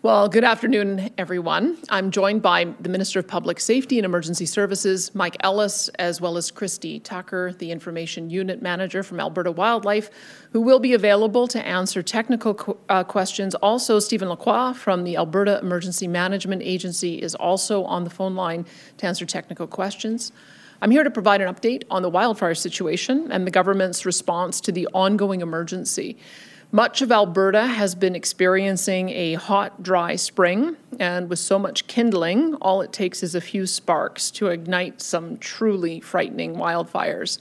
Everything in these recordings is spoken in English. Well, good afternoon, everyone. I'm joined by the Minister of Public Safety and Emergency Services, Mike Ellis, as well as Christy Tucker, the Information Unit Manager from Alberta Wildlife, who will be available to answer technical questions. Also, Stephen Lacroix from the Alberta Emergency Management Agency is also on the phone line to answer technical questions. I'm here to provide an update on the wildfire situation and the government's response to the ongoing emergency. Much of Alberta has been experiencing a hot, dry spring, and with so much kindling, all it takes is a few sparks to ignite some truly frightening wildfires.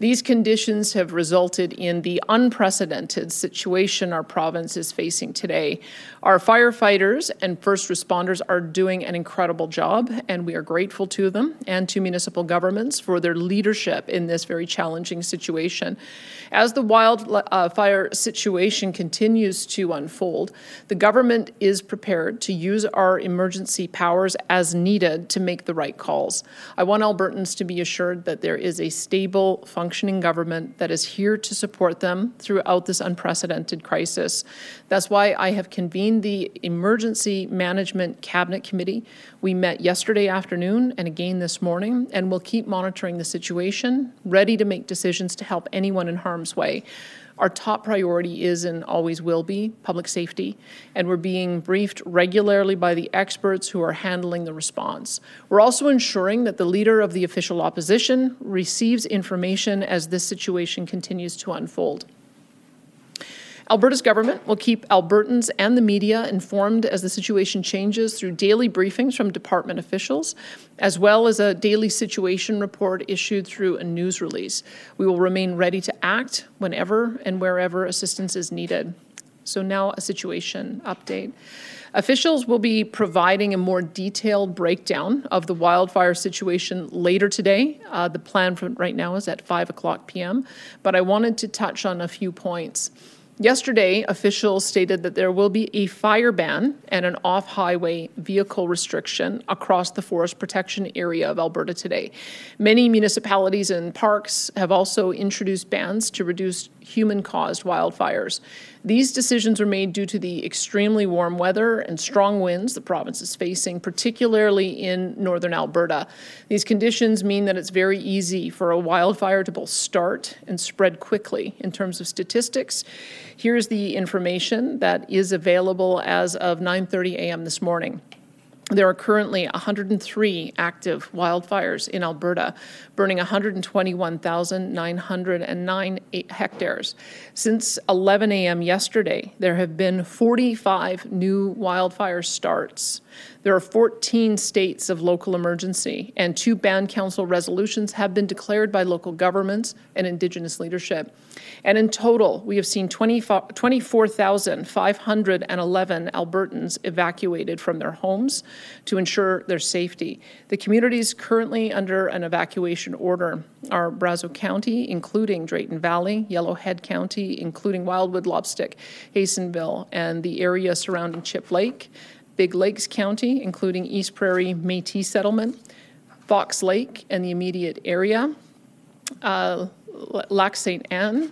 These conditions have resulted in the unprecedented situation our province is facing today. Our firefighters and first responders are doing an incredible job, and we are grateful to them and to municipal governments for their leadership in this very challenging situation. As the wildfire situation continues to unfold, the government is prepared to use our emergency powers as needed to make the right calls. I want Albertans to be assured that there is a stable, functioning government that is here to support them throughout this unprecedented crisis. That's why I have convened the Emergency Management Cabinet Committee. We met yesterday afternoon and again this morning, and we'll keep monitoring the situation, ready to make decisions to help anyone in harm's way. Our top priority is and always will be public safety, and we're being briefed regularly by the experts who are handling the response. We're also ensuring that the leader of the official opposition receives information as this situation continues to unfold. Alberta's government will keep Albertans and the media informed as the situation changes through daily briefings from department officials, as well as a daily situation report issued through a news release. We will remain ready to act whenever and wherever assistance is needed. So now a situation update. Officials will be providing a more detailed breakdown of the wildfire situation later today. The plan for right now is at 5:00 p.m., but I wanted to touch on a few points. Yesterday, officials stated that there will be a fire ban and an off-highway vehicle restriction across the forest protection area of Alberta today. Many municipalities and parks have also introduced bans to reduce human-caused wildfires. These decisions were made due to the extremely warm weather and strong winds the province is facing, particularly in northern Alberta. These conditions mean that it's very easy for a wildfire to both start and spread quickly. In terms of statistics, here's the information that is available as of 9:30 a.m. this morning. There are currently 103 active wildfires in Alberta, burning 121,909 hectares. Since 11 a.m. yesterday, there have been 45 new wildfire starts. There are 14 states of local emergency, and 2 band council resolutions have been declared by local governments and Indigenous leadership. And in total, we have seen 24,511 Albertans evacuated from their homes to ensure their safety. The communities currently under an evacuation order are Brazeau County, including Drayton Valley, Yellowhead County, including Wildwood Lobstick, Hastonville, and the area surrounding Chip Lake, Big Lakes County, including East Prairie Métis Settlement, Fox Lake and the immediate area, Lac-Saint-Anne,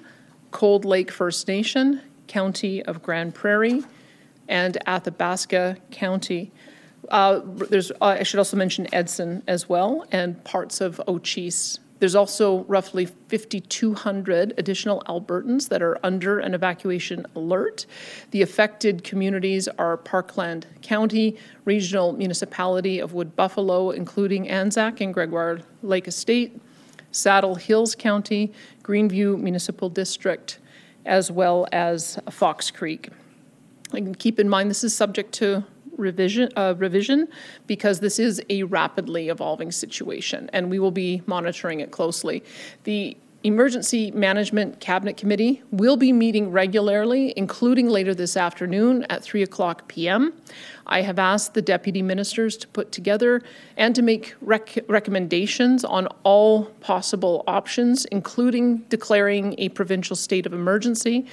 Cold Lake First Nation, County of Grand Prairie, and Athabasca County. I should also mention Edson as well, and parts of Ocheese. There's also roughly 5,200 additional Albertans that are under an evacuation alert. The affected communities are Parkland County, Regional Municipality of Wood Buffalo, including Anzac and Gregoire Lake Estate, Saddle Hills County, Greenview Municipal District, as well as Fox Creek. And keep in mind, this is subject to revision because this is a rapidly evolving situation, and we will be monitoring it closely. The Emergency Management Cabinet Committee will be meeting regularly, including later this afternoon at 3:00 p.m. I have asked the deputy ministers to put together and to make recommendations on all possible options, including declaring a provincial state of emergency.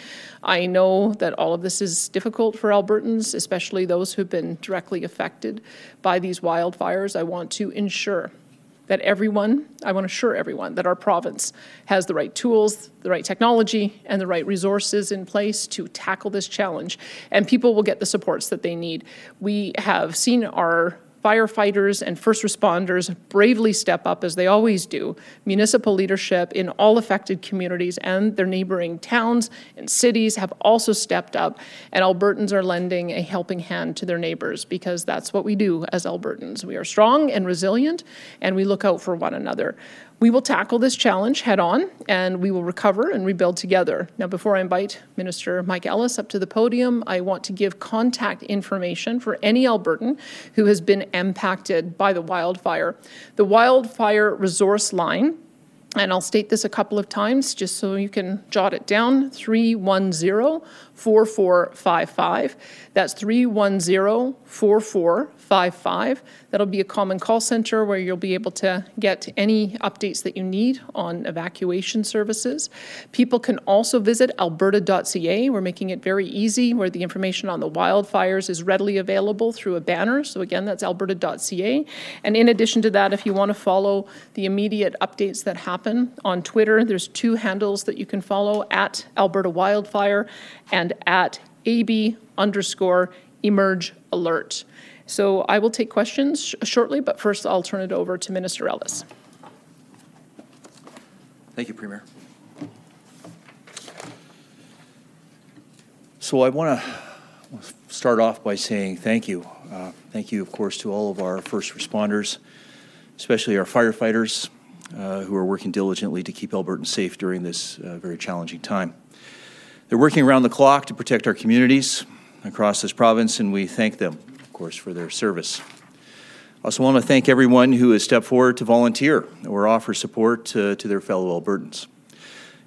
I know that all of this is difficult for Albertans, especially those who've been directly affected by these wildfires. I want to ensure that everyone, I want to assure everyone, that our province has the right tools, the right technology, and the right resources in place to tackle this challenge, and people will get the supports that they need. We have seen our firefighters and first responders bravely step up, as they always do. Municipal leadership in all affected communities and their neighboring towns and cities have also stepped up, and Albertans are lending a helping hand to their neighbors, because that's what we do as Albertans. We are strong and resilient, and we look out for one another. We will tackle this challenge head on, and we will recover and rebuild together. Now, before I invite Minister Mike Ellis up to the podium, I want to give contact information for any Albertan who has been impacted by the wildfire. The Wildfire Resource Line, and I'll state this a couple of times just so you can jot it down, 310-4455. That's 310-4455. That'll be a common call center where you'll be able to get any updates that you need on evacuation services. People can also visit alberta.ca. We're making it very easy, where the information on the wildfires is readily available through a banner. So again, that's alberta.ca. And in addition to that, if you want to follow the immediate updates that happen on Twitter, there's two handles that you can follow, at Alberta Wildfire and at AB_EmergeAlert. So I will take questions shortly, but first I'll turn it over to Minister Ellis. Thank you, Premier. So I want to start off by saying thank you. Thank you, of course, to all of our first responders, especially our firefighters who are working diligently to keep Albertans safe during this very challenging time. They're working around the clock to protect our communities across this province, and we thank them, of course, for their service. I also want to thank everyone who has stepped forward to volunteer or offer support to their fellow Albertans.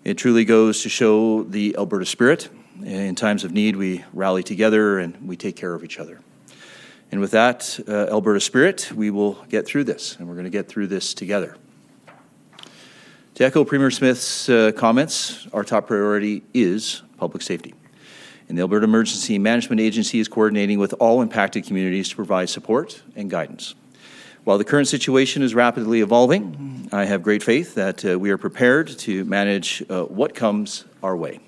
It truly goes to show the Alberta spirit. In times of need, we rally together and we take care of each other. And with that Alberta spirit, we will get through this, and we're going to get through this together. To echo Premier Smith's comments, our top priority is public safety, and the Alberta Emergency Management Agency is coordinating with all impacted communities to provide support and guidance. While the current situation is rapidly evolving, I have great faith that we are prepared to manage what comes our way.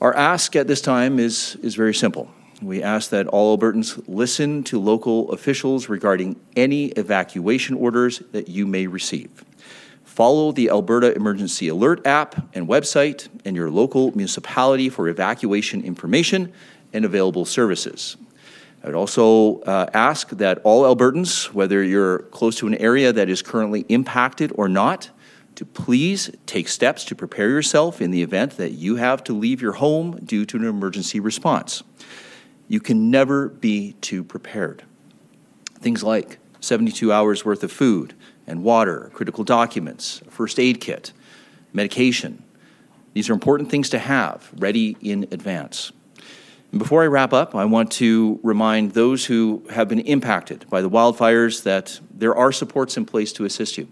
Our ask at this time is very simple. We ask that all Albertans listen to local officials regarding any evacuation orders that you may receive. Follow the Alberta Emergency Alert app and website and your local municipality for evacuation information and available services. I would also ask that all Albertans, whether you're close to an area that is currently impacted or not, to please take steps to prepare yourself in the event that you have to leave your home due to an emergency response. You can never be too prepared. Things like 72 hours worth of food and water, critical documents, a first aid kit, medication. These are important things to have ready in advance. And before I wrap up, I want to remind those who have been impacted by the wildfires that there are supports in place to assist you.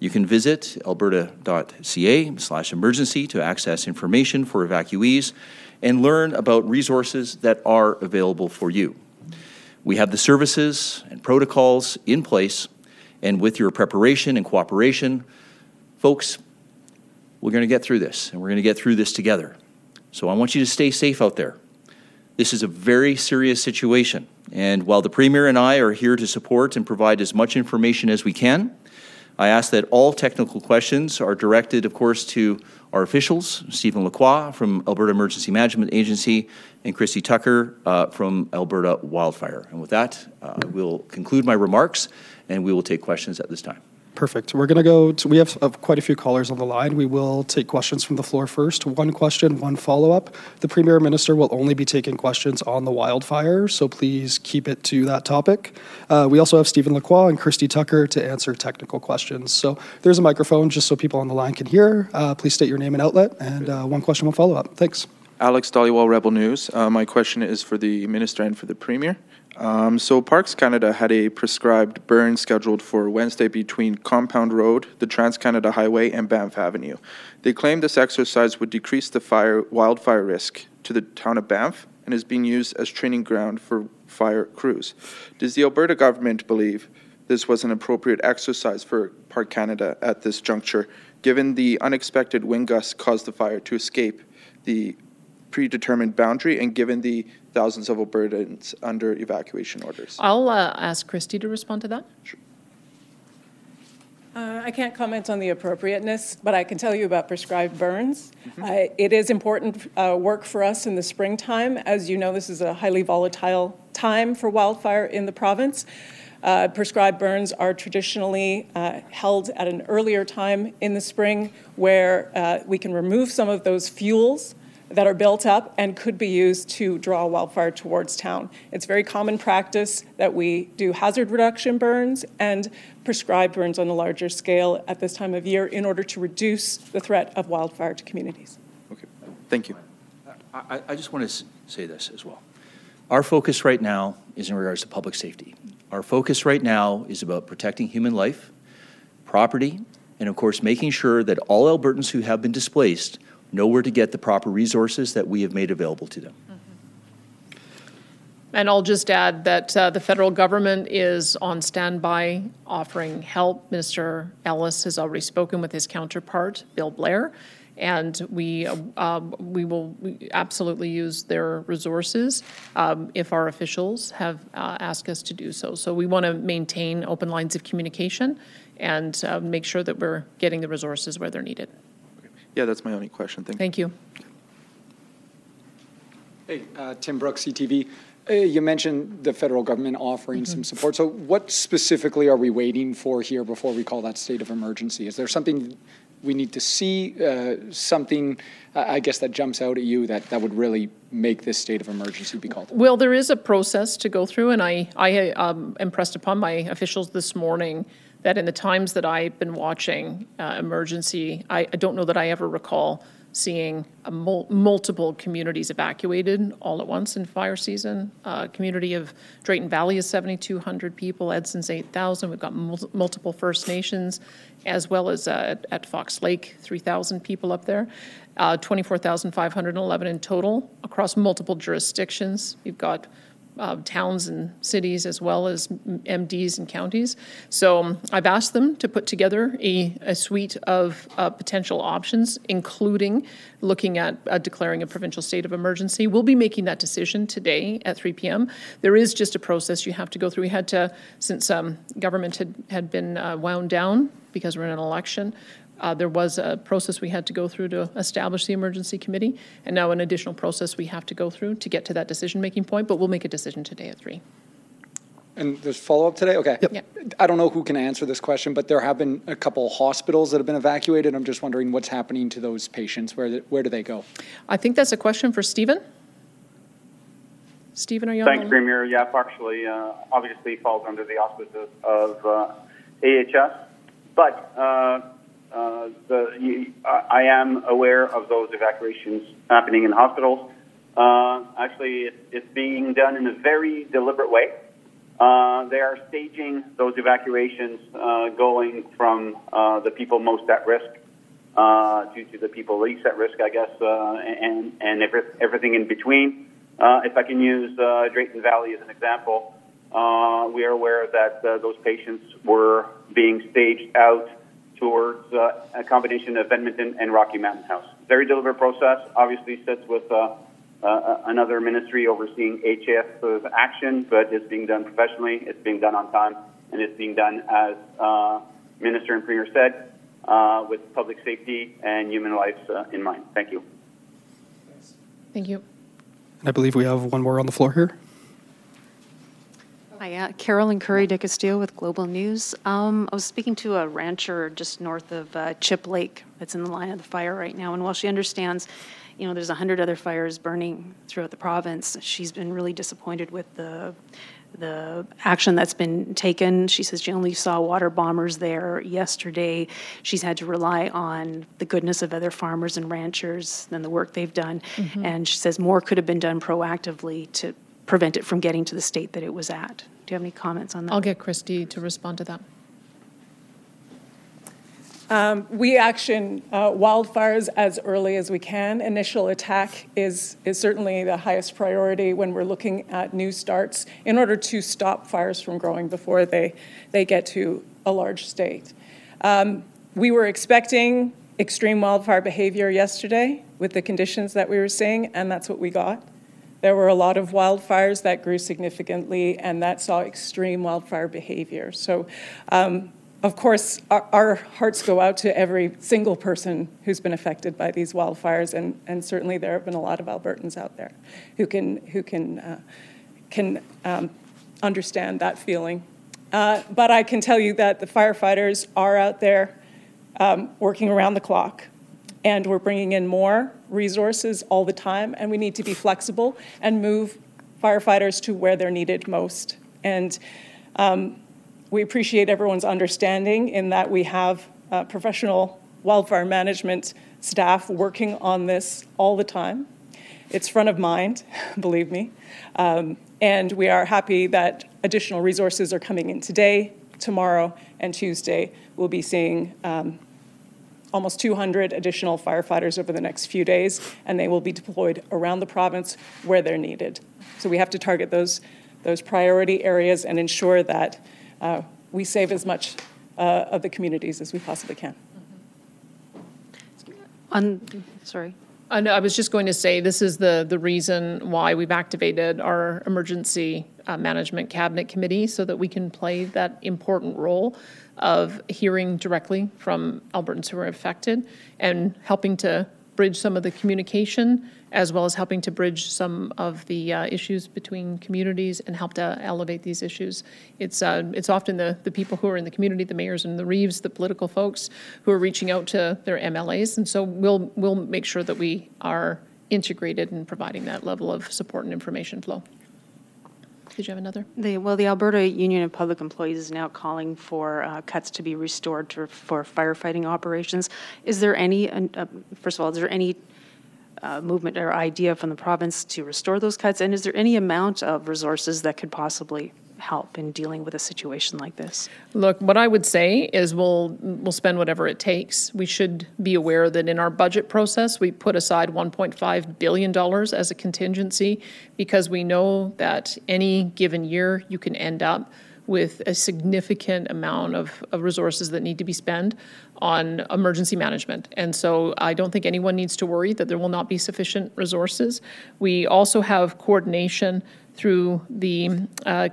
You can visit alberta.ca/emergency to access information for evacuees and learn about resources that are available for you. We have the services and protocols in place, and with your preparation and cooperation, folks, we're going to get through this, and we're going to get through this together. So I want you to stay safe out there. This is a very serious situation, and while the Premier and I are here to support and provide as much information as we can, I ask that all technical questions are directed, of course, to our officials, Stephen Lacroix from Alberta Emergency Management Agency and Christy Tucker from Alberta Wildfire. And with that, I will conclude my remarks, and we will take questions at this time. Perfect. We're going to go to, we have quite a few callers on the line. We will take questions from the floor first. One question, one follow-up. The Premier Minister will only be taking questions on the wildfire, so please keep it to that topic. We also have Stephen Lacroix and Christy Tucker to answer technical questions. So there's a microphone just so people on the line can hear. Please state your name and outlet, and one question, one follow-up. Thanks. Alex Dollywall, Rebel News. My question is for the Minister and for the Premier. So Parks Canada had a prescribed burn scheduled for Wednesday between Compound Road, the Trans-Canada Highway, and Banff Avenue. They claim this exercise would decrease the wildfire risk to the town of Banff and is being used as training ground for fire crews. Does the Alberta government believe this was an appropriate exercise for Park Canada at this juncture, given the unexpected wind gusts caused the fire to escape the predetermined boundary and given the thousands of Albertans under evacuation orders. I'll ask Christy to respond to that. Sure. I can't comment on the appropriateness, but I can tell you about prescribed burns. Mm-hmm. It is important work for us in the springtime. As you know, this is a highly volatile time for wildfire in the province. Prescribed burns are traditionally held at an earlier time in the spring where we can remove some of those fuels that are built up and could be used to draw wildfire towards town. It's very common practice that we do hazard reduction burns and prescribed burns on a larger scale at this time of year in order to reduce the threat of wildfire to communities. Okay, thank you. I just want to say this as well. Our focus right now is in regards to public safety. Our focus right now is about protecting human life, property, and of course making sure that all Albertans who have been displaced know where to get the proper resources that we have made available to them. Mm-hmm. And I'll just add that the federal government is on standby offering help. Minister Ellis has already spoken with his counterpart, Bill Blair, and we will absolutely use their resources if our officials have asked us to do so. So we want to maintain open lines of communication and make sure that we're getting the resources where they're needed. Yeah, that's my only question. Thank you. Hey, Tim Brooks, CTV. You mentioned the federal government offering some support. So what specifically are we waiting for here before we call that state of emergency? Is there something we need to see, something, I guess, that jumps out at you that would really make this state of emergency be called? Well, there is a process to go through, and I impressed upon my officials this morning that in the times that I've been watching emergency, I don't know that I ever recall seeing multiple communities evacuated all at once in fire season. Community of Drayton Valley is 7,200 people, Edson's 8,000. We've got multiple First Nations, as well as at Fox Lake, 3,000 people up there, 24,511 in total across multiple jurisdictions. We've got towns and cities as well as MDs and counties. So I've asked them to put together a suite of potential options, including looking at declaring a provincial state of emergency. We'll be making that decision today at 3 p.m. There is just a process you have to go through. We had to, since government had been wound down because we're in an election, there was a process we had to go through to establish the emergency committee, and now an additional process we have to go through to get to that decision-making point, but we'll make a decision today at 3. And there's follow-up today? Okay. Yep. Yeah. I don't know who can answer this question, but there have been a couple hospitals that have been evacuated. I'm just wondering what's happening to those patients. Where do they go? I think that's a question for Stephen. Stephen, are you on? Thanks, Premier. Yeah, partially. Obviously falls under the auspices of AHS, but... I am aware of those evacuations happening in hospitals. Actually, it's being done in a very deliberate way. They are staging those evacuations going from the people most at risk due to the people least at risk, I guess, and everything in between. If I can use Drayton Valley as an example, we are aware that those patients were being staged out towards a combination of Edmonton and Rocky Mountain House. Very deliberate process, obviously sits with another ministry overseeing HAS action, but it's being done professionally, it's being done on time, and it's being done, as Minister and Premier said, with public safety and human lives in mind. Thank you. Thank you. I believe we have one more on the floor here. Hi, Carolyn Curry de Castillo with Global News. I was speaking to a rancher just north of Chip Lake that's in the line of the fire right now. And while she understands, you know, there's 100 other fires burning throughout the province, she's been really disappointed with the action that's been taken. She says she only saw water bombers there yesterday. She's had to rely on the goodness of other farmers and ranchers and the work they've done. Mm-hmm. And she says more could have been done proactively to prevent it from getting to the state that it was at. Do you have any comments on that? I'll get Christy to respond to that. We action wildfires as early as we can. Initial attack is certainly the highest priority when we're looking at new starts in order to stop fires from growing before they get to a large state. We were expecting extreme wildfire behavior yesterday with the conditions that we were seeing, and that's what we got. There were a lot of wildfires that grew significantly, and that saw extreme wildfire behavior. So, of course, our hearts go out to every single person who's been affected by these wildfires, and certainly there have been a lot of Albertans out there who can understand that feeling. But I can tell you that the firefighters are out there working around the clock, and we're bringing in more resources all the time, and we need to be flexible and move firefighters to where they're needed most. And we appreciate everyone's understanding in that we have professional wildfire management staff working on this all the time. It's front of mind, believe me. And we are happy that additional resources are coming in today, tomorrow, and Tuesday. We'll be seeing almost 200 additional firefighters over the next few days, and they will be deployed around the province where they're needed. So we have to target those priority areas and ensure that we save as much of the communities as we possibly can. Sorry. I was just going to say this is the reason why we've activated our emergency management cabinet committee, so that we can play that important role of hearing directly from Albertans who are affected and helping to bridge some of the communication, as well as helping to bridge some of the issues between communities and help to elevate these issues. It's often the people who are in the community, the mayors and the Reeves, the political folks who are reaching out to their MLAs. And so we'll make sure that we are integrated in providing that level of support and information flow. Did you have another? The Alberta Union of Public Employees is now calling for cuts to be restored for firefighting operations. Is there any, first of all, is there any movement or idea from the province to restore those cuts? And is there any amount of resources that could possibly help in dealing with a situation like this? Look, what I would say is we'll spend whatever it takes. We should be aware that in our budget process, we put aside $1.5 billion as a contingency, because we know that any given year you can end up with a significant amount of resources that need to be spent on emergency management. And so I don't think anyone needs to worry that there will not be sufficient resources. We also have coordination through the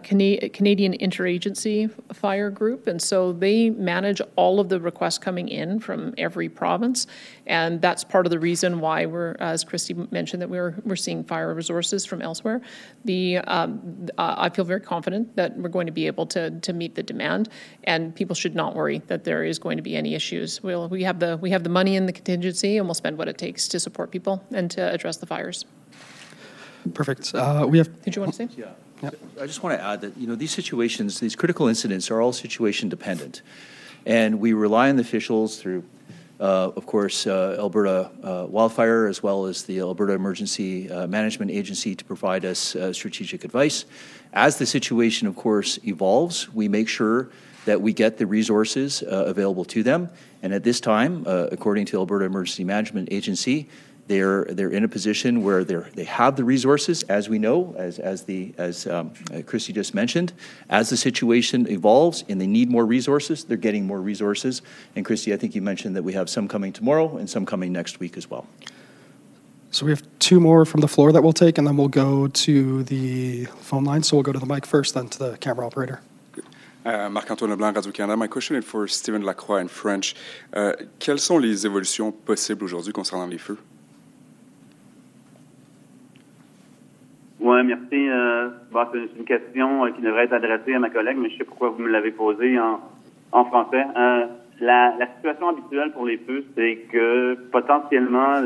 Canadian Interagency Fire Group. And so they manage all of the requests coming in from every province. And that's part of the reason why we're, as Christy mentioned, that we're seeing fire resources from elsewhere. I feel very confident that we're going to be able to meet the demand, and people should not worry that there is going to be any issues. We have the money in the contingency, and we'll spend what it takes to support people and to address the fires. Perfect. We have. Did you want to say? Yeah. Yep. I just want to add that these situations, these critical incidents, are all situation dependent, and we rely on the officials through, of course, Alberta Wildfire, as well as the Alberta Emergency Management Agency, to provide us strategic advice. As the situation, of course, evolves, we make sure that we get the resources available to them, and at this time, according to Alberta Emergency Management Agency, They're in a position where they have the resources, as we know, as Christy just mentioned. As the situation evolves and they need more resources, they're getting more resources. And Christy, I think you mentioned that we have some coming tomorrow and some coming next week as well. So we have two more from the floor that we'll take, and then we'll go to the phone line. So we'll go to the mic first, then to the camera operator. Marc-Antoine Leblanc, Brazeau Canada. My question is for Stephen Lacroix in French. Quelles sont les évolutions possibles aujourd'hui concernant les feux? Oui, merci. C'est une question qui devrait être adressée à ma collègue, mais je sais pourquoi vous me l'avez posée en français. La situation habituelle pour les feux, c'est que potentiellement,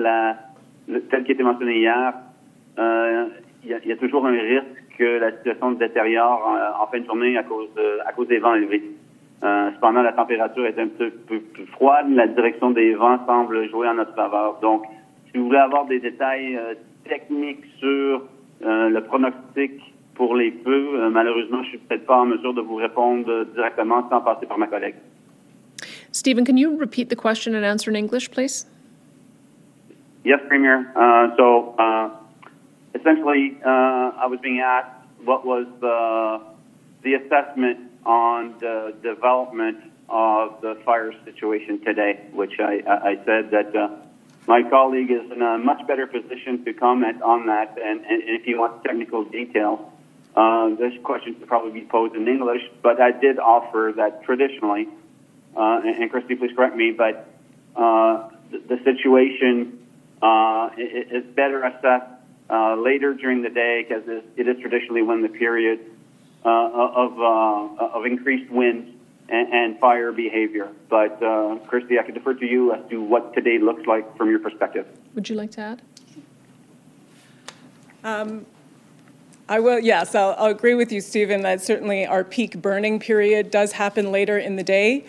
tel qui était mentionné hier, il y a toujours un risque que la situation se détériore en fin de journée à cause des vents élevés. Cependant, la température est un petit peu plus froide. La direction des vents semble jouer en notre faveur. Donc, si vous voulez avoir des détails techniques sur le pronostic pour les feux, malheureusement, je ne suis peut-être pas en mesure de vous répondre directement sans passer par ma collègue. Stephen, can you repeat the question and answer in English, please? Yes, Premier. Essentially, I was being asked what was the assessment on the development of the fire situation today, which I said that my colleague is in a much better position to comment on that, and if he wants technical details, this question should probably be posed in English, but I did offer that traditionally, and Christy, please correct me, but the situation is better assessed later during the day, because it is traditionally when the period of increased wind and fire behavior. But Christy, I could defer to you as to what today looks like from your perspective. Would you like to add? I will, yes, I'll agree with you, Stephen, that certainly our peak burning period does happen later in the day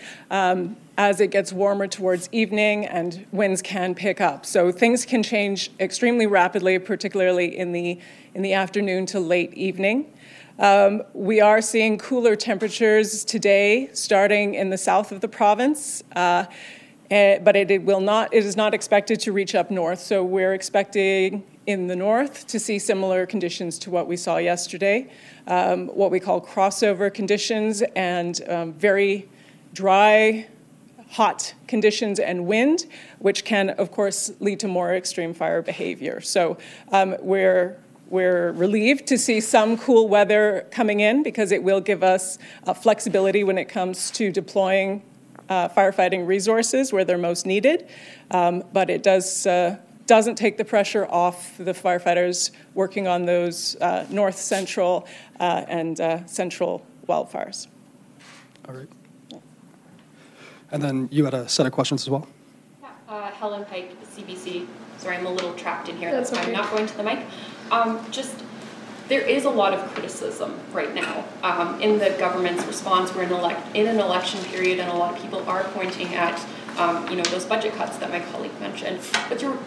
as it gets warmer towards evening and winds can pick up. So things can change extremely rapidly, particularly in the afternoon to late evening. We are seeing cooler temperatures today, starting in the south of the province, but it is not expected to reach up north, so we're expecting in the north to see similar conditions to what we saw yesterday, what we call crossover conditions, and very dry, hot conditions and wind, which can, of course, lead to more extreme fire behavior. So we're relieved to see some cool weather coming in, because it will give us flexibility when it comes to deploying firefighting resources where they're most needed, but it does doesn't take the pressure off the firefighters working on those north central and central wildfires. All right. Yeah. And then you had a set of questions as well. Yeah, Helen Pike, CBC. Sorry, I'm a little trapped in here. That's why I'm not going to the mic. There is a lot of criticism right now in the government's response. We're in an election period, and a lot of people are pointing at those budget cuts that my colleague mentioned.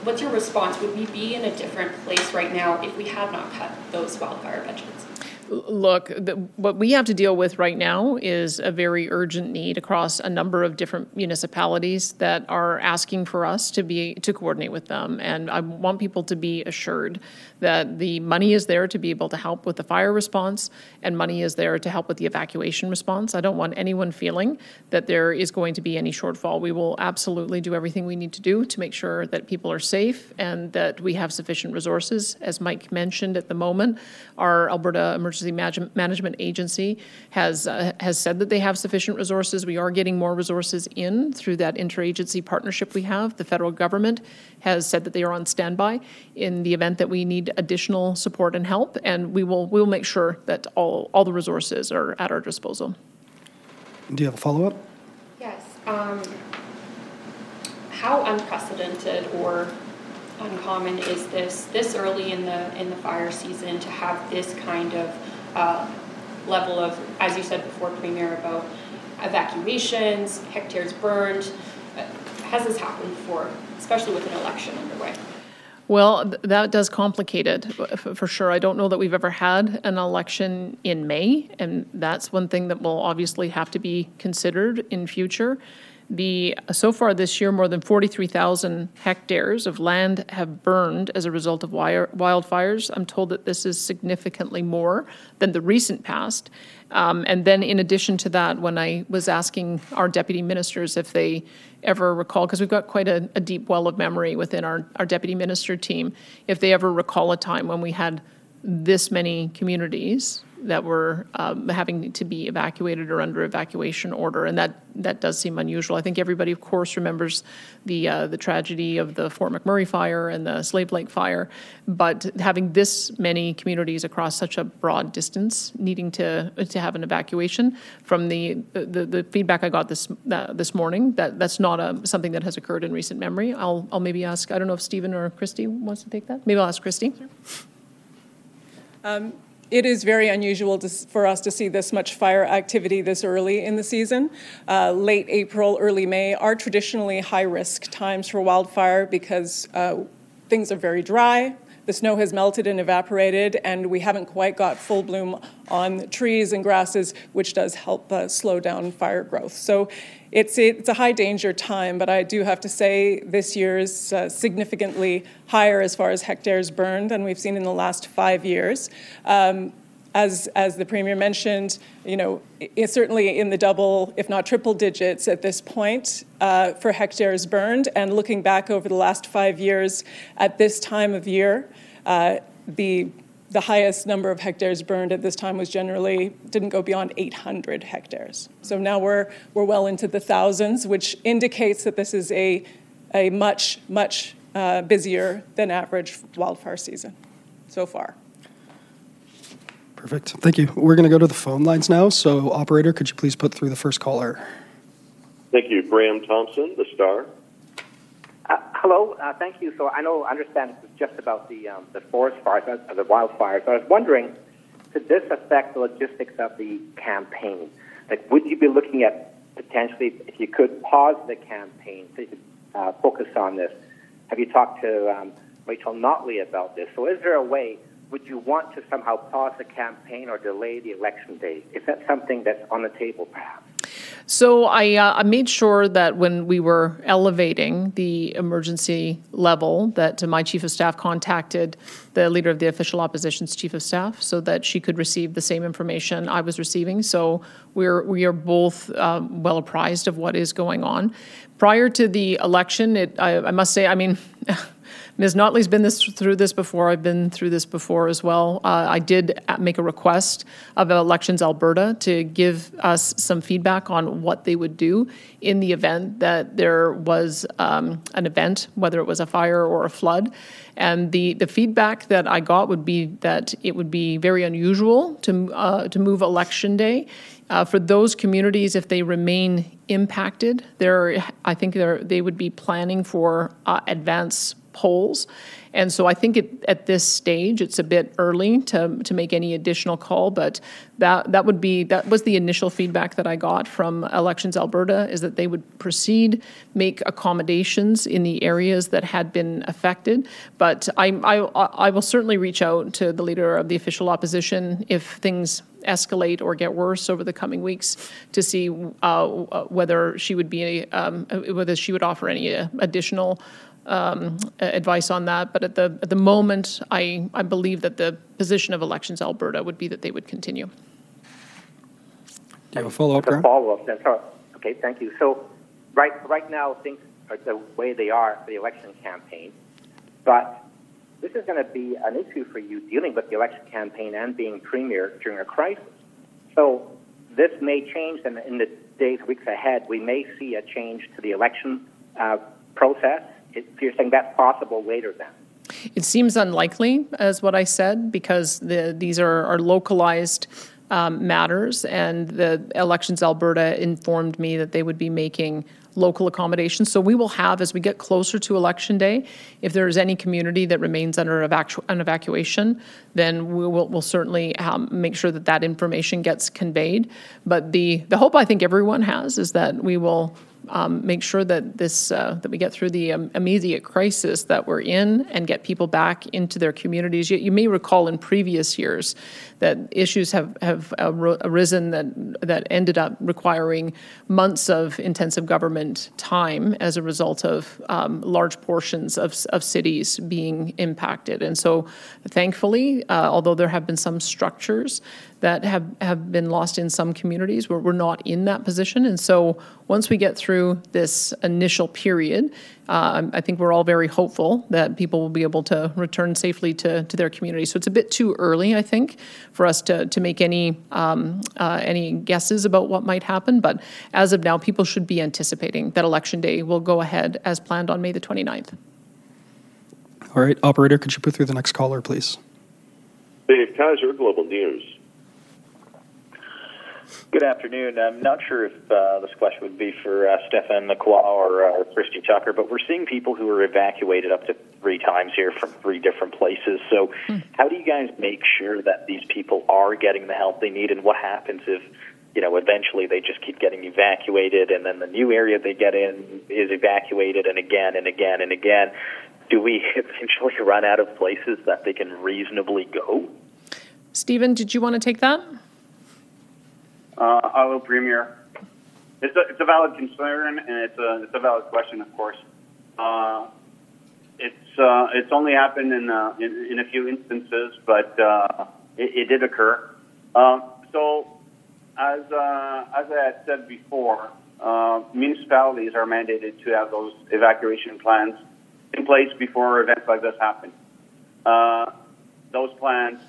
What's your response? Would we be in a different place right now if we had not cut those wildfire budgets? Look, what we have to deal with right now is a very urgent need across a number of different municipalities that are asking for us to coordinate with them. And I want people to be assured that the money is there to be able to help with the fire response, and money is there to help with the evacuation response. I don't want anyone feeling that there is going to be any shortfall. We will absolutely do everything we need to do to make sure that people are safe and that we have sufficient resources. As Mike mentioned, at the moment, our Alberta Emergency Management Agency has said that they have sufficient resources. We are getting more resources in through that interagency partnership we have. The federal government has said that they are on standby in the event that we need additional support and help, and we will make sure that all the resources are at our disposal. Do you have a follow-up? Yes. How unprecedented or uncommon is this early in the fire season to have this kind of level of, as you said before, Premier, about evacuations, hectares burned? Has this happened before, especially with an election underway? Well, that does complicate it for sure. I don't know that we've ever had an election in May, and that's one thing that will obviously have to be considered in future. So far this year, more than 43,000 hectares of land have burned as a result of wildfires. I'm told that this is significantly more than the recent past. And then in addition to that, when I was asking our deputy ministers if they ever recall, because we've got quite a deep well of memory within our deputy minister team, if they ever recall a time when we had this many communities that were having to be evacuated or under evacuation order, and that does seem unusual. I think everybody, of course, remembers the tragedy of the Fort McMurray fire and the Slave Lake fire, but having this many communities across such a broad distance needing to have an evacuation, from the feedback I got this morning, that's not something that has occurred in recent memory. I'll maybe ask, I don't know if Stephen or Christy wants to take that. Maybe I'll ask Christy. Sure. It is very unusual for us to see this much fire activity this early in the season. Late April, early May are traditionally high-risk times for wildfire because things are very dry, The snow has melted and evaporated, and we haven't quite got full bloom on trees and grasses, which does help slow down fire growth. So it's a high danger time, but I do have to say this year is significantly higher as far as hectares burned than we've seen in the last 5 years. As the Premier mentioned, you know, it's certainly in the double, if not triple digits at this point for hectares burned. And looking back over the last 5 years at this time of year, the highest number of hectares burned at this time was generally, didn't go beyond 800 hectares. So now we're well into the thousands, which indicates that this is a much, much busier than average wildfire season so far. Perfect. Thank you. We're going to go to the phone lines now. So, operator, could you please put through the first caller? Thank you. Graham Thompson, The Star. Hello. Thank you. So, I understand this is just about the forest fires, the wildfires. So I was wondering, could this affect the logistics of the campaign? Like, would you be looking at potentially, if you could, pause the campaign so you could focus on this? Have you talked to Rachel Notley about this? So, is there a way? Would you want to somehow pause the campaign or delay the election day? Is that something that's on the table, perhaps? So I made sure that when we were elevating the emergency level, that my chief of staff contacted the leader of the official opposition's chief of staff so that she could receive the same information I was receiving. So we are both well apprised of what is going on. Prior to the election, I must say, I mean... Ms. Notley's been through this before. I've been through this before as well. I did make a request of Elections Alberta to give us some feedback on what they would do in the event that there was an event, whether it was a fire or a flood. And the feedback that I got would be that it would be very unusual to move Election Day. For those communities, if they remain impacted, they would be planning for advance polls. And so I think at this stage, it's a bit early to make any additional call, but that was the initial feedback that I got from Elections Alberta, is that they would proceed, make accommodations in the areas that had been affected. But I will certainly reach out to the leader of the official opposition if things escalate or get worse over the coming weeks to see whether she would offer any additional advice on that, but at the moment, I believe that the position of Elections Alberta would be that they would continue. Do you have a follow-up? A follow-up, then. Okay, thank you. So, right now, things are the way they are for the election campaign, but this is going to be an issue for you dealing with the election campaign and being premier during a crisis. So, this may change, and in the days, weeks ahead, we may see a change to the election process. If you're saying that's possible later then. It seems unlikely, as what I said, because these are localized matters, and the Elections Alberta informed me that they would be making local accommodations. So we will have, as we get closer to Election Day, if there is any community that remains under an evacuation, then we'll certainly make sure that information gets conveyed. But the hope I think everyone has is that we will make sure that that we get through the immediate crisis that we're in and get people back into their communities. You may recall in previous years that issues have arisen that ended up requiring months of intensive government time as a result of large portions of cities being impacted. And so, thankfully, although there have been some structures that have been lost in some communities, where we're not in that position. And so once we get through this initial period, I think we're all very hopeful that people will be able to return safely to their community. So it's a bit too early, I think, for us to make any guesses about what might happen. But as of now, people should be anticipating that Election Day will go ahead as planned on May the 29th. All right, operator, could you put through the next caller, please? Dave Kaiser, Global News. Good afternoon. I'm not sure if this question would be for Stephen Lacroix or Christy Tucker, but we're seeing people who are evacuated up to 3 times here from 3 different places. So how do you guys make sure that these people are getting the help they need, and what happens if, you know, eventually they just keep getting evacuated and then the new area they get in is evacuated and again and again and again? do we eventually run out of places that they can reasonably go? Stephen, did you want to take that? Hello, Premier. It's a valid concern, and it's a valid question, of course. It's only happened in a few instances, but it did occur. So as I had said before, municipalities are mandated to have those evacuation plans in place before events like this happen. Those plans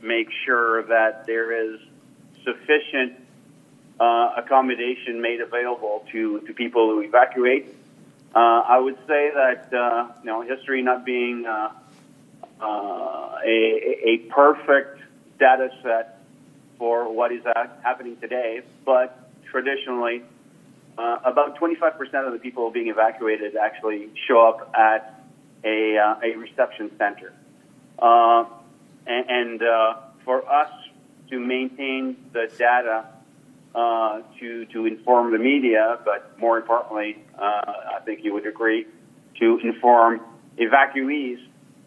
make sure that there is sufficient accommodation made available to people who evacuate. I would say that history not being a perfect data set for what is happening today, but traditionally, about 25% of the people being evacuated actually show up at a reception center. And for us to maintain the data to inform the media, but more importantly, I think you would agree, to inform evacuees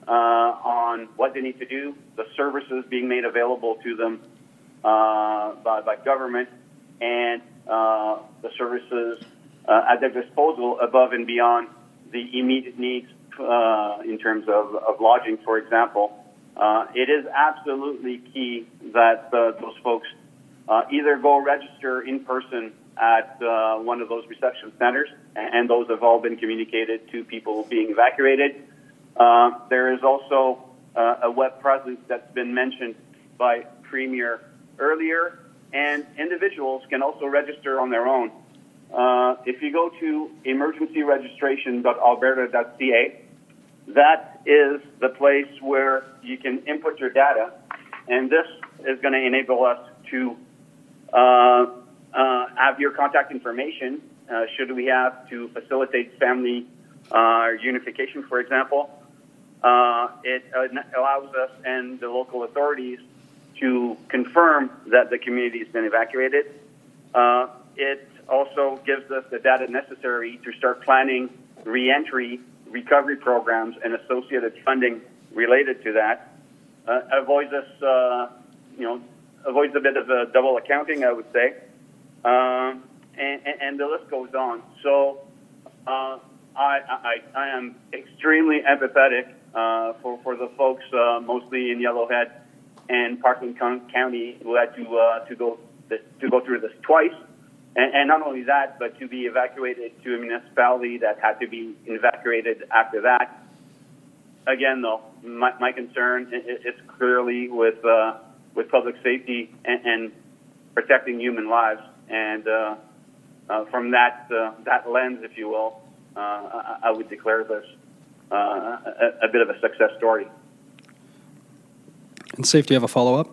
on what they need to do, the services being made available to them by government, and the services at their disposal above and beyond the immediate needs in terms of lodging, for example. It is absolutely key that those folks either go register in person at one of those reception centers, and those have all been communicated to people being evacuated. There is also a web presence that's been mentioned by Premier earlier, and individuals can also register on their own. If you go to emergencyregistration.alberta.ca, that is the place where you can input your data, and this is going to enable us to have your contact information, should we have to facilitate family unification, for example. It allows us and the local authorities to confirm that the community has been evacuated. It also gives us the data necessary to start planning re-entry recovery programs and associated funding related to that. Avoids a bit of a double accounting, I would say. And the list goes on. So I am extremely empathetic for the folks mostly in Yellowhead and Parkland County who had to go through this twice. And not only that, but to be evacuated to a municipality that had to be evacuated after that. Again, though, my concern is clearly with public safety and protecting human lives. And from that lens, if you will, I would declare this a bit of a success story. And Safe, do you have a follow-up?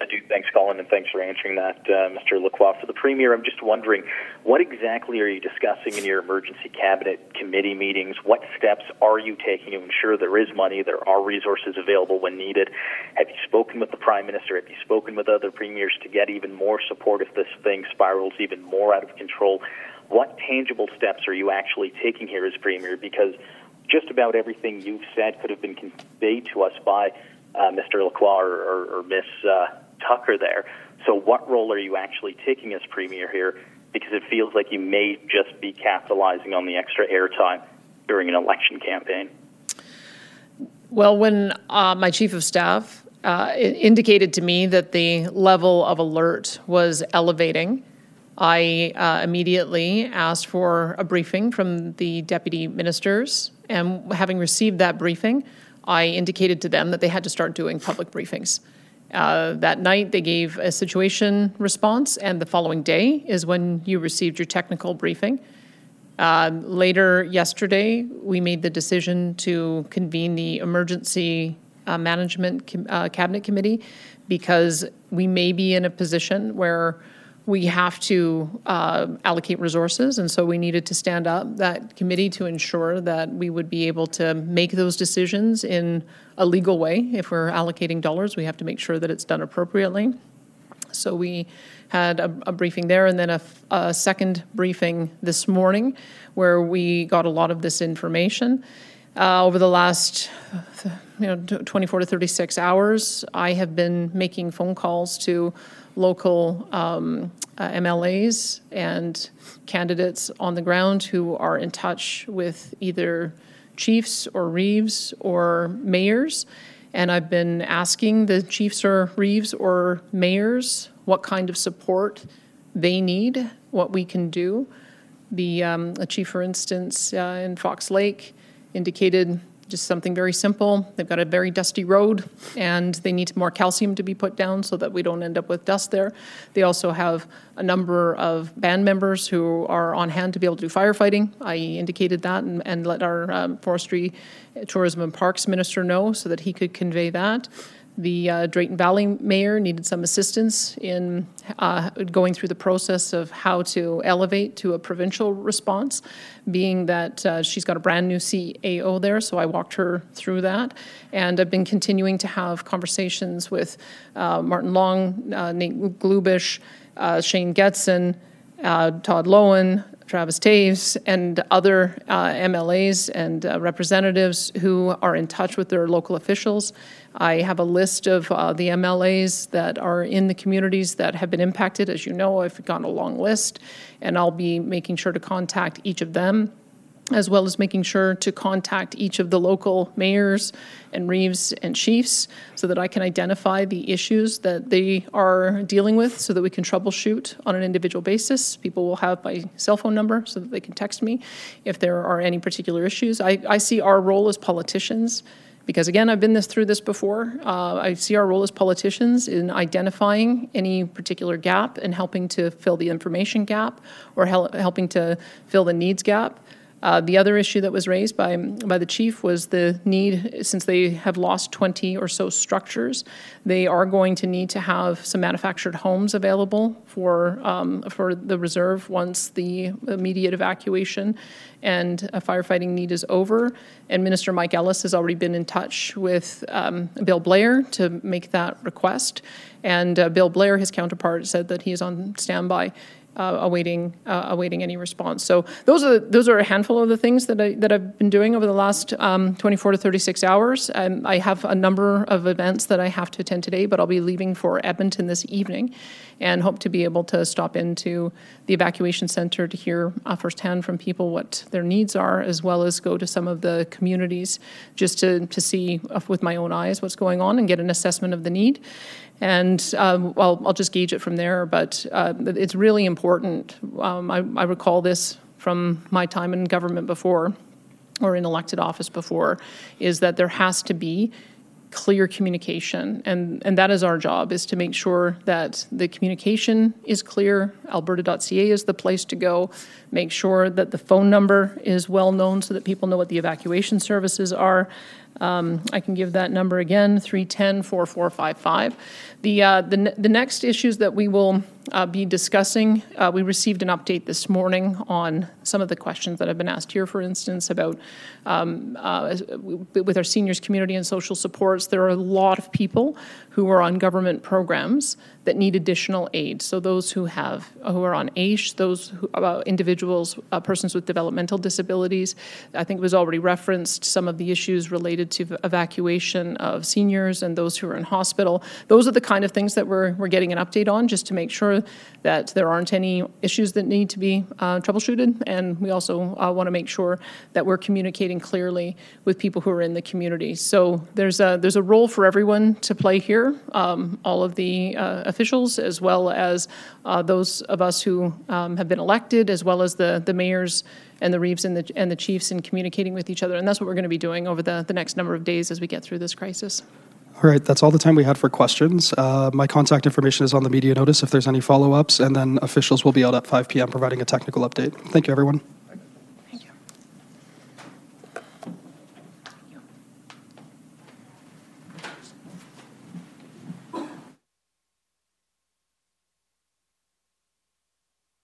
I do. Thanks, Colin, and thanks for answering that, Mr. Lacroix. For the Premier, I'm just wondering, what exactly are you discussing in your emergency cabinet committee meetings? What steps are you taking to ensure there is money, there are resources available when needed? Have you spoken with the Prime Minister? Have you spoken with other Premiers to get even more support if this thing spirals even more out of control? What tangible steps are you actually taking here as Premier? Because just about everything you've said could have been conveyed to us by Mr. Lacroix or Miss Tucker there. So what role are you actually taking as Premier here? Because it feels like you may just be capitalizing on the extra airtime during an election campaign. Well, when my Chief of Staff indicated to me that the level of alert was elevating, I immediately asked for a briefing from the Deputy Ministers, and having received that briefing, I indicated to them that they had to start doing public briefings. That night, they gave a situation response, and the following day is when you received your technical briefing. Later yesterday, we made the decision to convene the Emergency Management Cabinet Committee because we may be in a position where we have to allocate resources, and so we needed to stand up that committee to ensure that we would be able to make those decisions in a legal way. If we're allocating dollars, we have to make sure that it's done appropriately. So we had a briefing there, and then a second briefing this morning where we got a lot of this information. Over the last 24 to 36 hours, I have been making phone calls to local MLAs and candidates on the ground who are in touch with either chiefs or reeves or mayors. And I've been asking the chiefs or reeves or mayors what kind of support they need, what we can do. The chief, for instance, in Fox Lake indicated just something very simple. They've got a very dusty road, and they need more calcium to be put down so that we don't end up with dust there. They also have a number of band members who are on hand to be able to do firefighting. I indicated that and let our forestry, tourism, and parks minister know so that he could convey that. The Drayton Valley mayor needed some assistance in going through the process of how to elevate to a provincial response, being that she's got a brand new CAO there, so I walked her through that. And I've been continuing to have conversations with Martin Long, Nate Glubish, Shane Getson, Todd Lowen, Travis Taves, and other MLAs and representatives who are in touch with their local officials. I have a list of the MLAs that are in the communities that have been impacted. As you know, I've got a long list, and I'll be making sure to contact each of them, as well as making sure to contact each of the local mayors and reeves and chiefs so that I can identify the issues that they are dealing with so that we can troubleshoot on an individual basis. People will have my cell phone number so that they can text me if there are any particular issues. I see our role as politicians, because again, I've been through this before. I see our role as politicians in identifying any particular gap and helping to fill the information gap or helping to fill the needs gap. The other issue that was raised by the chief was the need, since they have lost 20 or so structures, they are going to need to have some manufactured homes available for the reserve once the immediate evacuation and firefighting need is over. And Minister Mike Ellis has already been in touch with Bill Blair to make that request. And Bill Blair, his counterpart, said that he is on standby, awaiting any response. So those are a handful of the things that I've been doing over the last 24 to 36 hours. I have a number of events that I have to attend today, but I'll be leaving for Edmonton this evening, and hope to be able to stop into the evacuation center to hear firsthand from people what their needs are, as well as go to some of the communities just to see with my own eyes what's going on and get an assessment of the need. And I'll just gauge it from there, but it's really important. I recall this from my time in government before, or in elected office before, is that there has to be clear communication, and that is our job, is to make sure that the communication is clear. Alberta.ca is the place to go. Make sure that the phone number is well known so that people know what the evacuation services are. I can give that number again, 310-4455. The next issues that we will be discussing, we received an update this morning on some of the questions that have been asked here, for instance, about with our seniors community and social supports. There are a lot of people who are on government programs that need additional aid. So those who are on AISH, those individuals, persons with developmental disabilities. I think it was already referenced some of the issues related to evacuation of seniors and those who are in hospital. Those are the kind of things that we're getting an update on, just to make sure that there aren't any issues that need to be troubleshooted. And we also want to make sure that we're communicating clearly with people who are in the community. So there's a role for everyone to play here. All of the officials, as well as those of us who have been elected, as well as the mayors and the reeves and the chiefs, in communicating with each other. And that's what we're going to be doing over the next number of days as we get through this crisis. All right, that's all the time we had for questions. My contact information is on the media notice if there's any follow-ups, and then officials will be out at 5 p.m. providing a technical update. Thank you, everyone.